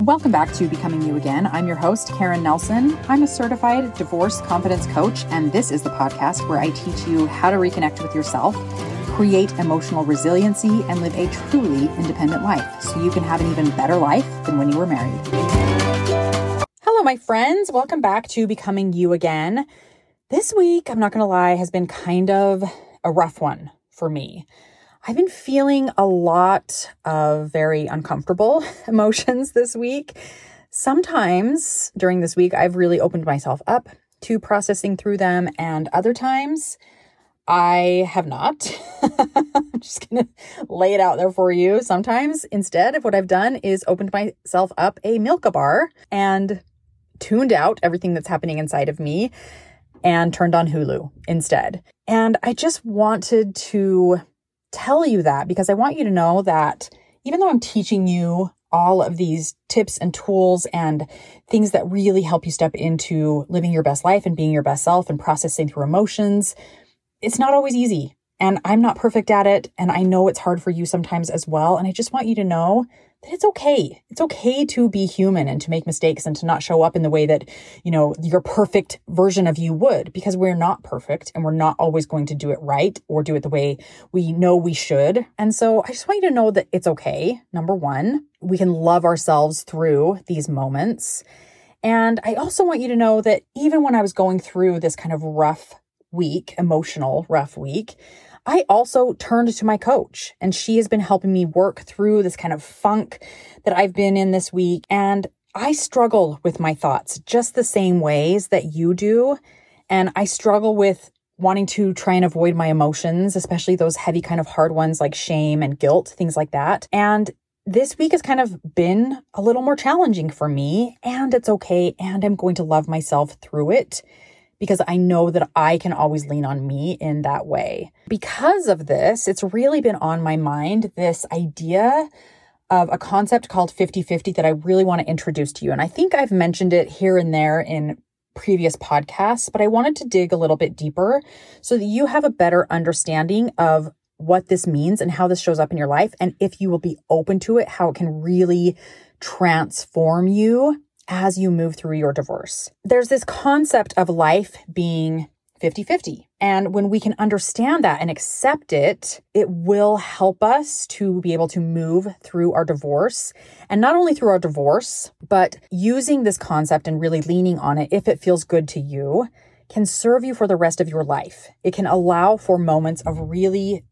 Welcome back to Becoming You Again. I'm your host, Karen Nelson. I'm a certified divorce confidence coach, and this is the podcast where I teach you how to reconnect with yourself, create emotional resiliency, and live a truly independent life so you can have an even better life than when you were married. Hello, my friends. Welcome back to Becoming You Again. This week, I'm not going to lie, has been kind of a rough one for me. I've been feeling a lot of very uncomfortable emotions this week. Sometimes during this week, I've really opened myself up to processing through them, and other times I have not. I'm just going to lay it out there for you. Sometimes instead of what I've done is opened myself up a Milka bar and tuned out everything that's happening inside of me and turned on Hulu instead. And I just wanted to tell you that because I want you to know that even though I'm teaching you all of these tips and tools and things that really help you step into living your best life and being your best self and processing through emotions, it's not always easy. And I'm not perfect at it. And I know it's hard for you sometimes as well. And I just want you to know that it's okay. It's okay to be human and to make mistakes and to not show up in the way that, you know, your perfect version of you would, because we're not perfect and we're not always going to do it right or do it the way we know we should. And so I just want you to know that it's okay. Number one, we can love ourselves through these moments. And I also want you to know that even when I was going through this kind of rough week, emotional rough week, I also turned to my coach, and she has been helping me work through this kind of funk that I've been in this week. And I struggle with my thoughts just the same ways that you do. And I struggle with wanting to try and avoid my emotions, especially those heavy kind of hard ones like shame and guilt, things like that. And this week has kind of been a little more challenging for me, and it's okay. And I'm going to love myself through it, because I know that I can always lean on me in that way. Because of this, it's really been on my mind, this idea of a concept called 50-50 that I really want to introduce to you. And I think I've mentioned it here and there in previous podcasts, but I wanted to dig a little bit deeper so that you have a better understanding of what this means and how this shows up in your life. And if you will be open to it, how it can really transform you as you move through your divorce. There's this concept of life being 50-50. And when we can understand that and accept it, it will help us to be able to move through our divorce. And not only through our divorce, but using this concept and really leaning on it, if it feels good to you, can serve you for the rest of your life. It can allow for moments of really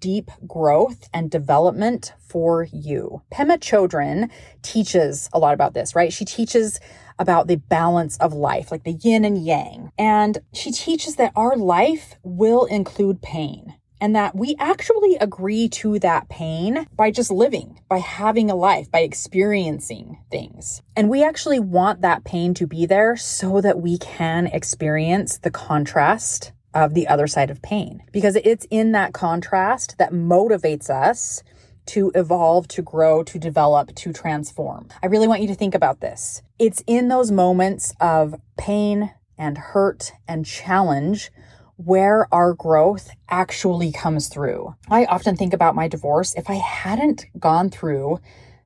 deep growth and development for you. Pema Chodron teaches a lot about this, right? She teaches about the balance of life, like the yin and yang. And she teaches that our life will include pain, and that we actually agree to that pain by just living, by having a life, by experiencing things. And we actually want that pain to be there so that we can experience the contrast of the other side of pain, because it's in that contrast that motivates us to evolve, to grow, to develop, to transform. I really want you to think about this. It's in those moments of pain and hurt and challenge where our growth actually comes through. I often think about my divorce. If I hadn't gone through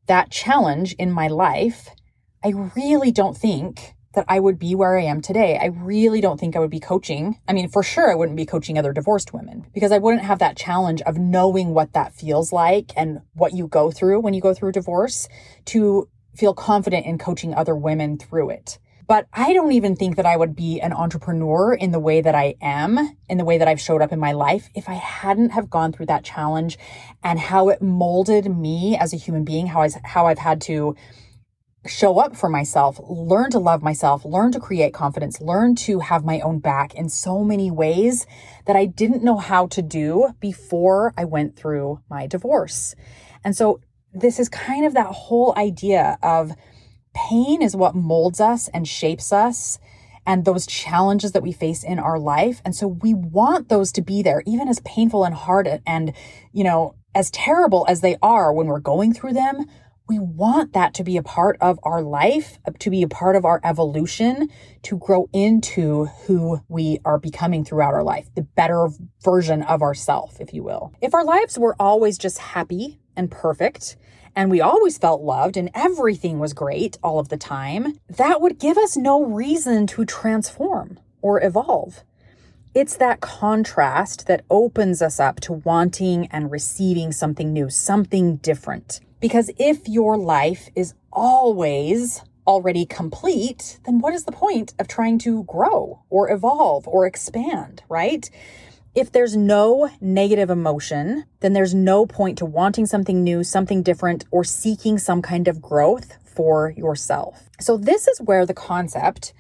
that challenge in my life, I really don't think that I would be where I am today. I really don't think I would be coaching. I mean, for sure, I wouldn't be coaching other divorced women, because I wouldn't have that challenge of knowing what that feels like and what you go through when you go through a divorce to feel confident in coaching other women through it. But I don't even think that I would be an entrepreneur in the way that I am, in the way that I've showed up in my life, if I hadn't have gone through that challenge and how it molded me as a human being, how I've had to show up for myself, learn to love myself, learn to create confidence, learn to have my own back in so many ways that I didn't know how to do before I went through my divorce. And so this is kind of that whole idea of pain is what molds us and shapes us, and those challenges that we face in our life. And so we want those to be there, even as painful and hard and, you know, as terrible as they are when we're going through them. We want that to be a part of our life, to be a part of our evolution, to grow into who we are becoming throughout our life, the better version of ourselves, if you will. If our lives were always just happy and perfect, and we always felt loved and everything was great all of the time, that would give us no reason to transform or evolve. It's that contrast that opens us up to wanting and receiving something new, something different. Because if your life is always already complete, then what is the point of trying to grow or evolve or expand, right? If there's no negative emotion, then there's no point to wanting something new, something different, or seeking some kind of growth for yourself. So this is where the concept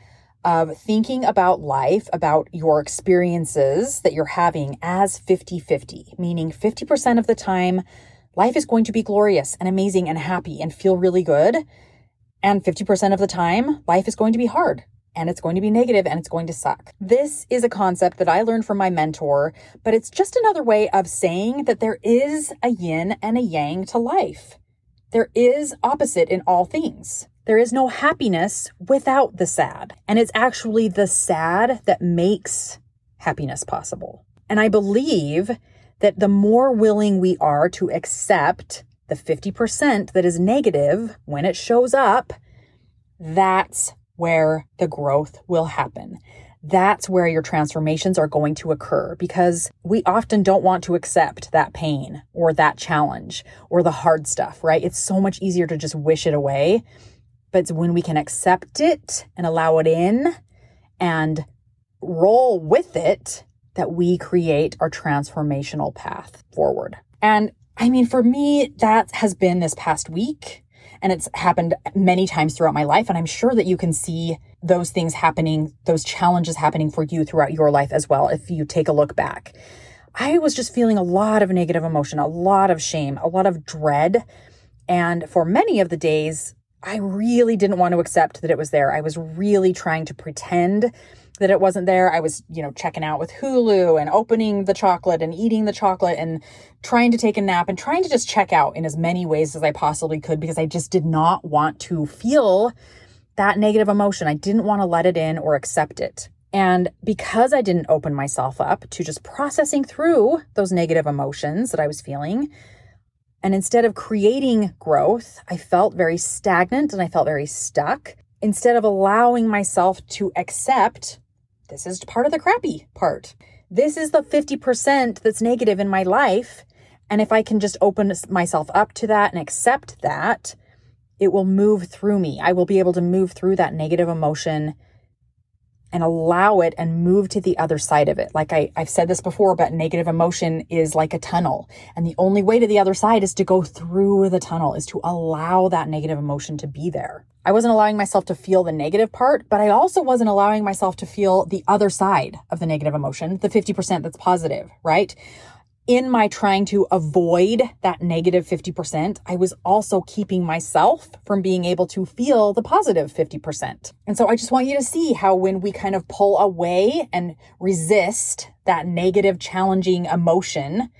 of thinking about life, about your experiences that you're having as 50-50, meaning 50% of the time, life is going to be glorious and amazing and happy and feel really good. And 50% of the time, life is going to be hard and it's going to be negative and it's going to suck. This is a concept that I learned from my mentor, but it's just another way of saying that there is a yin and a yang to life. There is opposite in all things. There is no happiness without the sad. And it's actually the sad that makes happiness possible. And I believe that the more willing we are to accept the 50% that is negative when it shows up, that's where the growth will happen. That's where your transformations are going to occur, because we often don't want to accept that pain or that challenge or the hard stuff, right? It's so much easier to just wish it away. But it's when we can accept it and allow it in and roll with it that we create our transformational path forward. And I mean, for me, that has been this past week, and it's happened many times throughout my life. And I'm sure that you can see those things happening, those challenges happening for you throughout your life as well. If you take a look back, I was just feeling a lot of negative emotion, a lot of shame, a lot of dread. And for many of the days, I really didn't want to accept that it was there. I was really trying to pretend that it wasn't there. I was, checking out with Hulu and opening the chocolate and eating the chocolate and trying to take a nap and trying to just check out in as many ways as I possibly could, because I just did not want to feel that negative emotion. I didn't want to let it in or accept it. And because I didn't open myself up to just processing through those negative emotions that I was feeling, and instead of creating growth, I felt very stagnant and I felt very stuck. Instead of allowing myself to accept, this is part of the crappy part. This is the 50% that's negative in my life. And if I can just open myself up to that and accept that, it will move through me. I will be able to move through that negative emotion and allow it and move to the other side of it. Like I've said this before, but negative emotion is like a tunnel. And the only way to the other side is to go through the tunnel, is to allow that negative emotion to be there. I wasn't allowing myself to feel the negative part, but I also wasn't allowing myself to feel the other side of the negative emotion, the 50% that's positive, right? In my trying to avoid that negative 50%, I was also keeping myself from being able to feel the positive 50%. And so I just want you to see how when we kind of pull away and resist that negative, challenging emotion,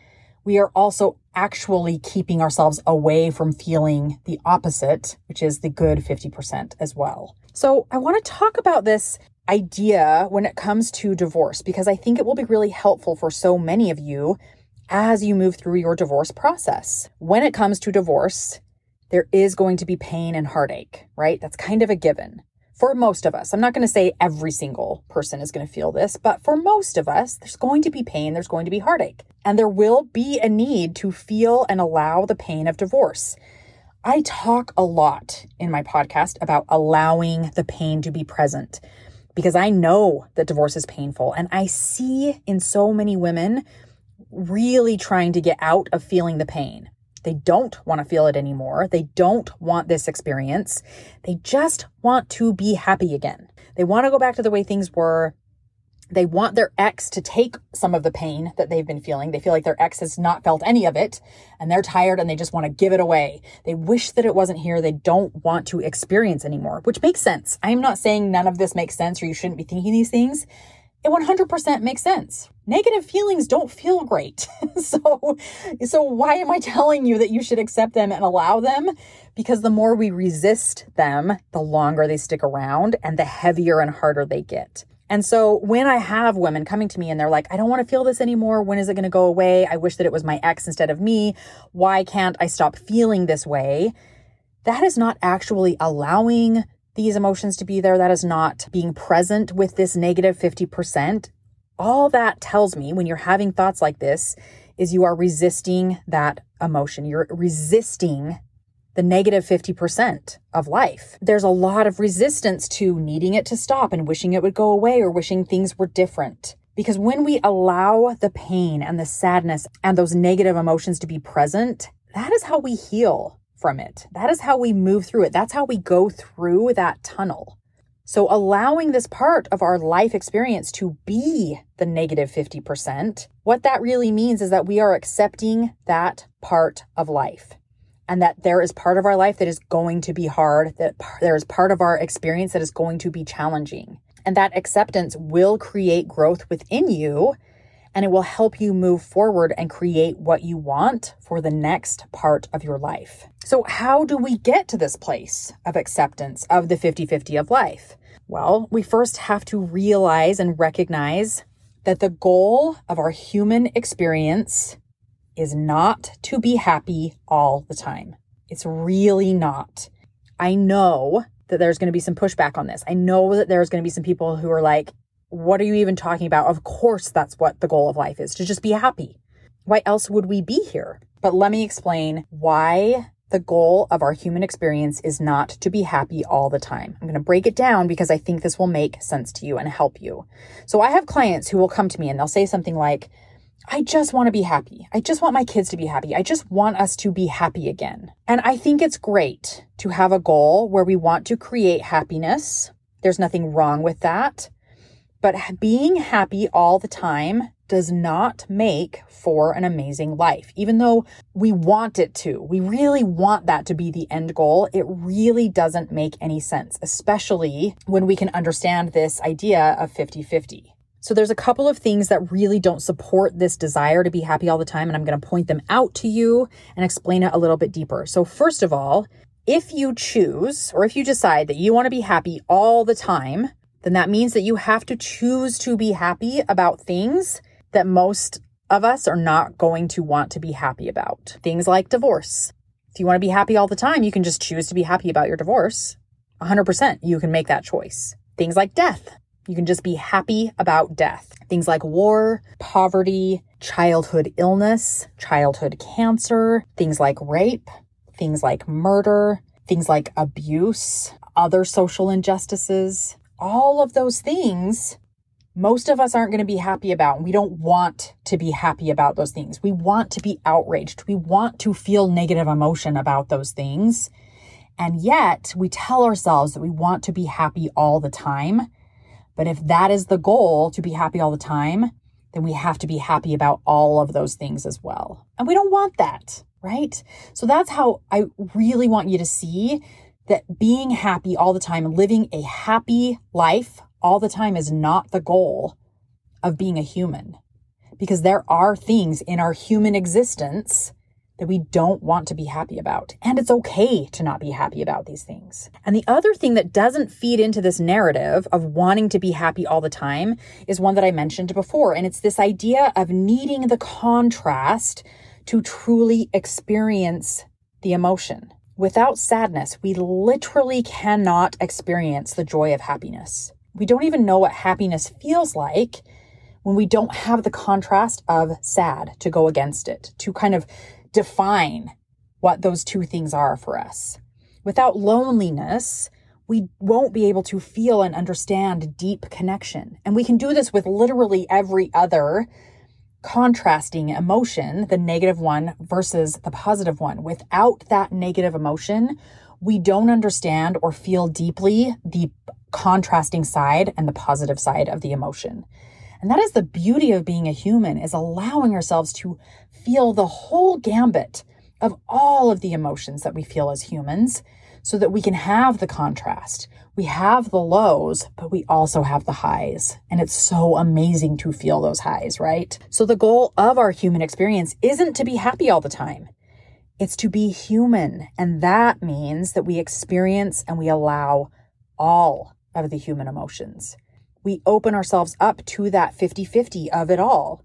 we are also actually keeping ourselves away from feeling the opposite, which is the good 50% as well. So I want to talk about this idea when it comes to divorce, because I think it will be really helpful for so many of you as you move through your divorce process. When it comes to divorce, there is going to be pain and heartache, right? That's kind of a given for most of us. I'm not going to say every single person is going to feel this, but for most of us, there's going to be pain, there's going to be heartache, and there will be a need to feel and allow the pain of divorce. I talk a lot in my podcast about allowing the pain to be present, because I know that divorce is painful, and I see in so many women really trying to get out of feeling the pain. They don't want to feel it anymore. They don't want this experience. They just want to be happy again. They want to go back to the way things were. They want their ex to take some of the pain that they've been feeling. They feel like their ex has not felt any of it, and they're tired and they just want to give it away. They wish that it wasn't here. They don't want to experience anymore, which makes sense. I'm not saying none of this makes sense or you shouldn't be thinking these things. It 100% makes sense. Negative feelings don't feel great. So why am I telling you that you should accept them and allow them? Because the more we resist them, the longer they stick around and the heavier and harder they get. And so when I have women coming to me and they're like, I don't want to feel this anymore. When is it going to go away? I wish that it was my ex instead of me. Why can't I stop feeling this way? That is not actually allowing these emotions to be there. That is not being present with this negative 50%. All that tells me when you're having thoughts like this is you are resisting that emotion. You're resisting the negative 50% of life. There's a lot of resistance to needing it to stop and wishing it would go away or wishing things were different. Because when we allow the pain and the sadness and those negative emotions to be present, that is how we heal from it. That is how we move through it. That's how we go through that tunnel. So allowing this part of our life experience to be the negative 50%, what that really means is that we are accepting that part of life. And that there is part of our life that is going to be hard, that there is part of our experience that is going to be challenging. And that acceptance will create growth within you, and it will help you move forward and create what you want for the next part of your life. So how do we get to this place of acceptance of the 50-50 of life? Well, we first have to realize and recognize that the goal of our human experience is not to be happy all the time. It's really not. I know that there's going to be some pushback on this. I know that there's going to be some people who are like, what are you even talking about? Of course, that's what the goal of life is, to just be happy. Why else would we be here? But let me explain why the goal of our human experience is not to be happy all the time. I'm going to break it down because I think this will make sense to you and help you. So I have clients who will come to me and they'll say something like, I just want to be happy. I just want my kids to be happy. I just want us to be happy again. And I think it's great to have a goal where we want to create happiness. There's nothing wrong with that. But being happy all the time does not make for an amazing life. Even though we want it to, we really want that to be the end goal, it really doesn't make any sense, especially when we can understand this idea of 50-50. So there's a couple of things that really don't support this desire to be happy all the time, and I'm going to point them out to you and explain it a little bit deeper. So first of all, if you choose or if you decide that you want to be happy all the time, then that means that you have to choose to be happy about things that most of us are not going to want to be happy about. Things like divorce. If you want to be happy all the time, you can just choose to be happy about your divorce. 100%, you can make that choice. Things like death. You can just be happy about death. Things like war, poverty, childhood illness, childhood cancer, things like rape, things like murder, things like abuse, other social injustices. All of those things, most of us aren't going to be happy about. We don't want to be happy about those things. We want to be outraged. We want to feel negative emotion about those things. And yet we tell ourselves that we want to be happy all the time. But if that is the goal, to be happy all the time, then we have to be happy about all of those things as well. And we don't want that, right? So that's how I really want you to see that being happy all the time, living a happy life all the time is not the goal of being a human. Because there are things in our human existence that we don't want to be happy about. And it's okay to not be happy about these things. And the other thing that doesn't feed into this narrative of wanting to be happy all the time is one that I mentioned before. And it's this idea of needing the contrast to truly experience the emotion. Without sadness, we literally cannot experience the joy of happiness. We don't even know what happiness feels like when we don't have the contrast of sad to go against it, to kind of define what those two things are for us. Without loneliness, we won't be able to feel and understand deep connection. And we can do this with literally every other contrasting emotion, the negative one versus the positive one. Without that negative emotion, we don't understand or feel deeply the contrasting side and the positive side of the emotion. And that is the beauty of being a human, is allowing ourselves to feel the whole gambit of all of the emotions that we feel as humans so that we can have the contrast. We have the lows, but we also have the highs. And it's so amazing to feel those highs, right? So the goal of our human experience isn't to be happy all the time. It's to be human. And that means that we experience and we allow all of the human emotions. we open ourselves up to that 50-50 of it all.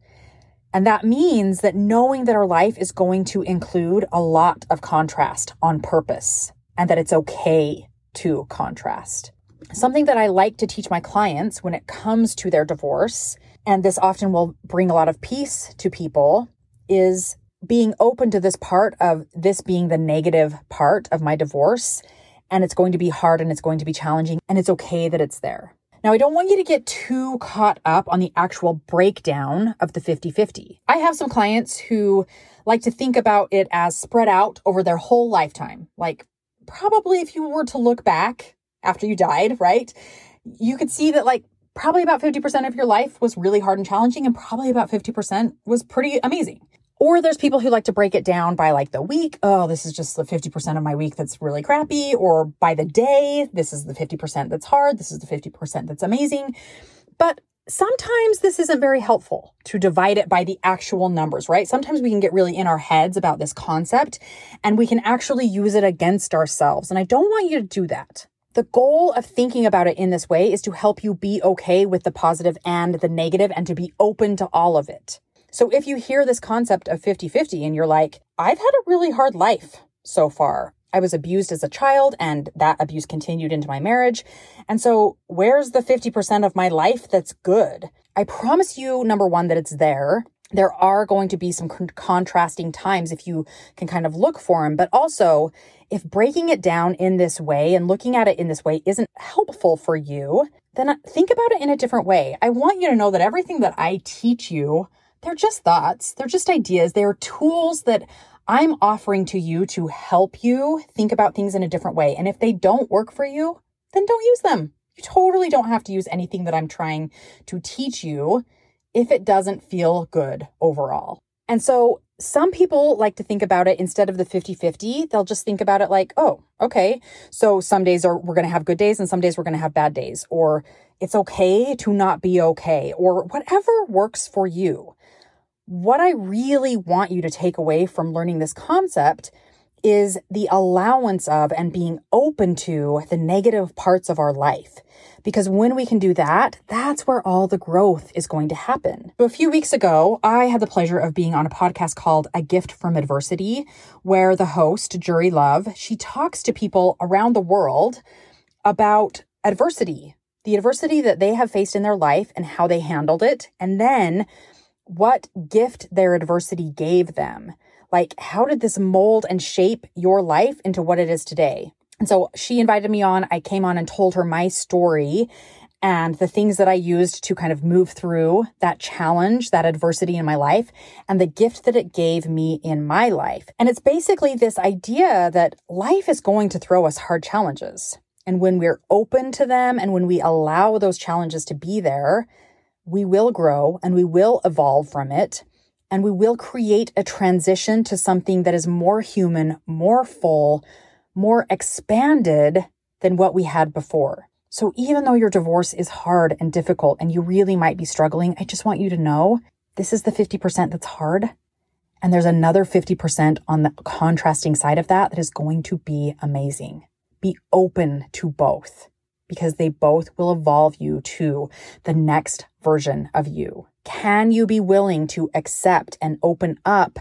And that means that knowing that our life is going to include a lot of contrast on purpose, and that it's okay to contrast. Something that I like to teach my clients when it comes to their divorce, and this often will bring a lot of peace to people, is being open to this part of this being the negative part of my divorce, and it's going to be hard and it's going to be challenging, and it's okay that it's there. Now, I don't want you to get too caught up on the actual breakdown of the 50-50. I have some clients who like to think about it as spread out over their whole lifetime. Like, probably if you were to look back after you died, right, you could see that like probably about 50% of your life was really hard and challenging, and probably about 50% was pretty amazing. Or there's people who like to break it down by like the week. Oh, this is just the 50% of my week that's really crappy. Or by the day, this is the 50% that's hard. This is the 50% that's amazing. But sometimes this isn't very helpful to divide it by the actual numbers, right? Sometimes we can get really in our heads about this concept and we can actually use it against ourselves. And I don't want you to do that. The goal of thinking about it in this way is to help you be okay with the positive and the negative and to be open to all of it. So if you hear this concept of 50-50 and you're like, I've had a really hard life so far. I was abused as a child and that abuse continued into my marriage. And so where's the 50% of my life that's good? I promise you, number one, that it's there. There are going to be some contrasting times if you can kind of look for them. But also, if breaking it down in this way and looking at it in this way isn't helpful for you, then think about it in a different way. I want you to know that everything that I teach you, they're just thoughts. They're just ideas. They're tools that I'm offering to you to help you think about things in a different way. And if they don't work for you, then don't use them. You totally don't have to use anything that I'm trying to teach you if it doesn't feel good overall. And so some people like to think about it instead of the 50-50, they'll just think about it like, oh, okay, so some days we're going to have good days and some days we're going to have bad days, or it's okay to not be okay, or whatever works for you. What I really want you to take away from learning this concept is the allowance of and being open to the negative parts of our life. Because when we can do that, that's where all the growth is going to happen. So a few weeks ago, I had the pleasure of being on a podcast called A Gift from Adversity, where the host, Jury Love, she talks to people around the world about adversity, the adversity that they have faced in their life and how they handled it, and then what gift their adversity gave them. Like, how did this mold and shape your life into what it is today? And so she invited me on. I came on and told her my story and the things that I used to kind of move through that challenge, that adversity in my life, and the gift that it gave me in my life. And it's basically this idea that life is going to throw us hard challenges. And when we're open to them and when we allow those challenges to be there, we will grow and we will evolve from it. And we will create a transition to something that is more human, more full, more expanded than what we had before. So even though your divorce is hard and difficult and you really might be struggling, I just want you to know this is the 50% that's hard. And there's another 50% on the contrasting side of that that is going to be amazing. Be open to both, because they both will evolve you to the next version of you. Can you be willing to accept and open up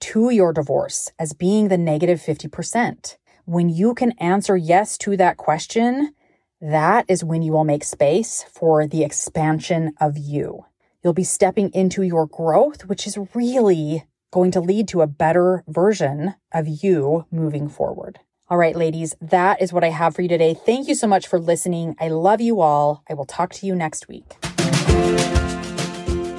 to your divorce as being the negative 50%? When you can answer yes to that question, that is when you will make space for the expansion of you. You'll be stepping into your growth, which is really going to lead to a better version of you moving forward. All right, ladies, that is what I have for you today. Thank you so much for listening. I love you all. I will talk to you next week.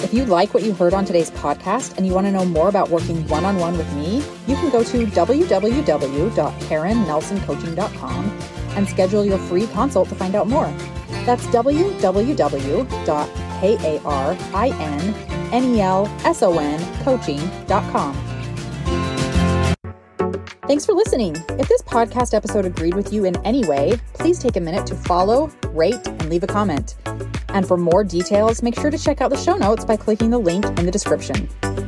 If you like what you heard on today's podcast and you want to know more about working one-on-one with me, you can go to www.karennelsoncoaching.com and schedule your free consult to find out more. That's www.KARINNELSONcoaching.com. Thanks for listening. If this podcast episode agreed with you in any way, please take a minute to follow, rate, and leave a comment. And for more details, make sure to check out the show notes by clicking the link in the description.